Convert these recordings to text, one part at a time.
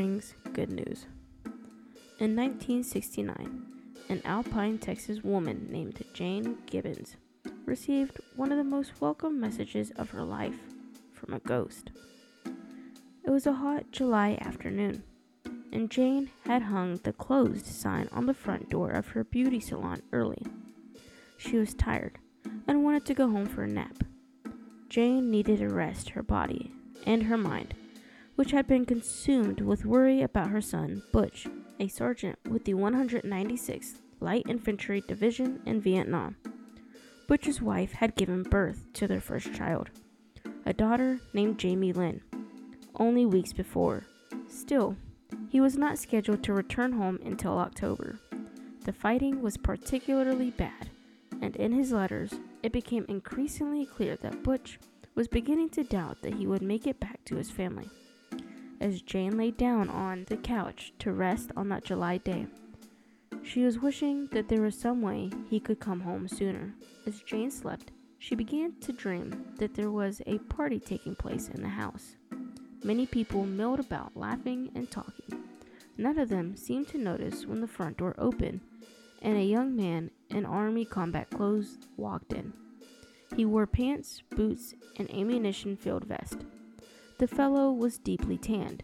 brings good news. In 1969, an Alpine, Texas woman named Jane Gibbons received one of the most welcome messages of her life from a ghost. It was a hot July afternoon, and Jane had hung the closed sign on the front door of her beauty salon early. She was tired and wanted to go home for a nap. Jane needed to rest her body and her mind, which had been consumed with worry about her son, Butch, a sergeant with the 196th Light Infantry Division in Vietnam. Butch's wife had given birth to their first child, a daughter named Jamie Lynn, only weeks before. Still, he was not scheduled to return home until October. The fighting was particularly bad, and in his letters, it became increasingly clear that Butch was beginning to doubt that he would make it back to his family. As Jane lay down on the couch to rest on that July day, she was wishing that there was some way he could come home sooner. As Jane slept, she began to dream that there was a party taking place in the house. Many people milled about, laughing and talking. None of them seemed to notice when the front door opened and a young man in army combat clothes walked in. He wore pants, boots, and ammunition-filled vest. The fellow was deeply tanned,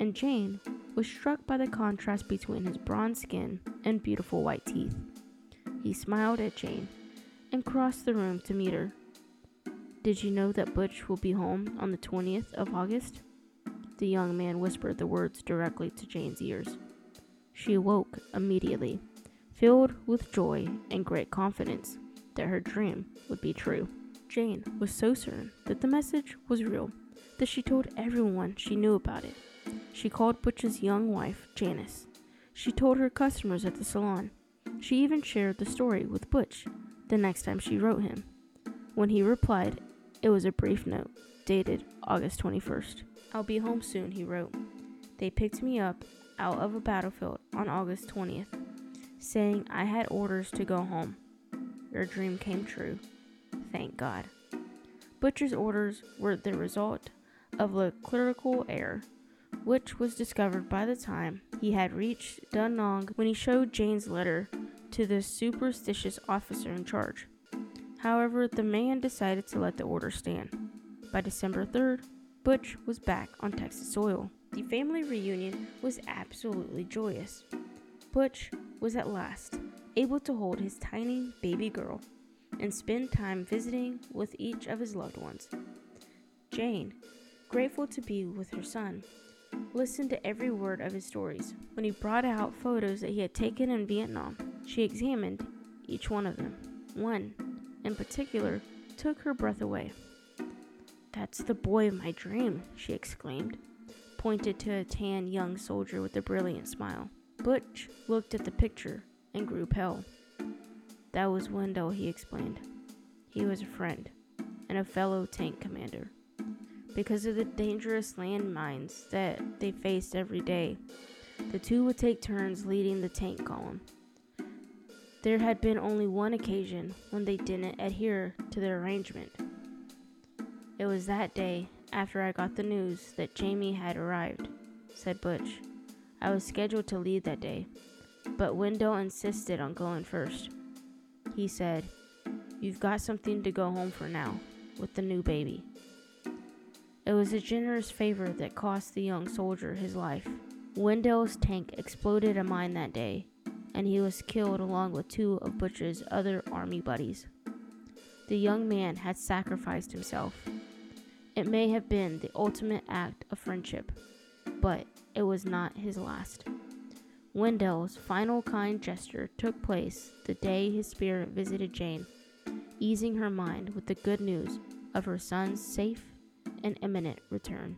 and Jane was struck by the contrast between his bronze skin and beautiful white teeth. He smiled at Jane and crossed the room to meet her. "Did you know that Butch will be home on the 20th of August?" The young man whispered the words directly to Jane's ears. She awoke immediately, filled with joy and great confidence that her dream would be true. Jane was so certain that the message was real that she told everyone she knew about it. She called Butch's young wife, Janice. She told her customers at the salon. She even shared the story with Butch the next time she wrote him. When he replied, it was a brief note, dated August 21st. "I'll be home soon," he wrote. "They picked me up out of a battlefield on August 20th, saying I had orders to go home. Your dream came true. Thank God." Butcher's orders were the result of a clerical error, which was discovered by the time he had reached Da Nang when he showed Jane's letter to the superstitious officer in charge. However, the man decided to let the order stand. By December 3rd, Butch was back on Texas soil. The family reunion was absolutely joyous. Butch was at last able to hold his tiny baby girl and spend time visiting with each of his loved ones. Jane, grateful to be with her son, listened to every word of his stories. When he brought out photos that he had taken in Vietnam, she examined each one of them. One, in particular, took her breath away. "That's the boy of my dream," she exclaimed, pointed to a tan young soldier with a brilliant smile. Butch looked at the picture and grew pale. "That was Wendell," he explained. "He was a friend and a fellow tank commander. Because of the dangerous landmines that they faced every day, the two would take turns leading the tank column. There had been only one occasion when they didn't adhere to their arrangement. It was that day after I got the news that Jamie had arrived," said Butch. "I was scheduled to lead that day, but Wendell insisted on going first. He said, 'You've got something to go home for now, with the new baby.' It was a generous favor that cost the young soldier his life. Wendell's tank exploded a mine that day, and he was killed along with two of Butch's other army buddies. The young man had sacrificed himself. It may have been the ultimate act of friendship, but it was not his last. Wendell's final kind gesture took place the day his spirit visited Jane, easing her mind with the good news of her son's safe and imminent return."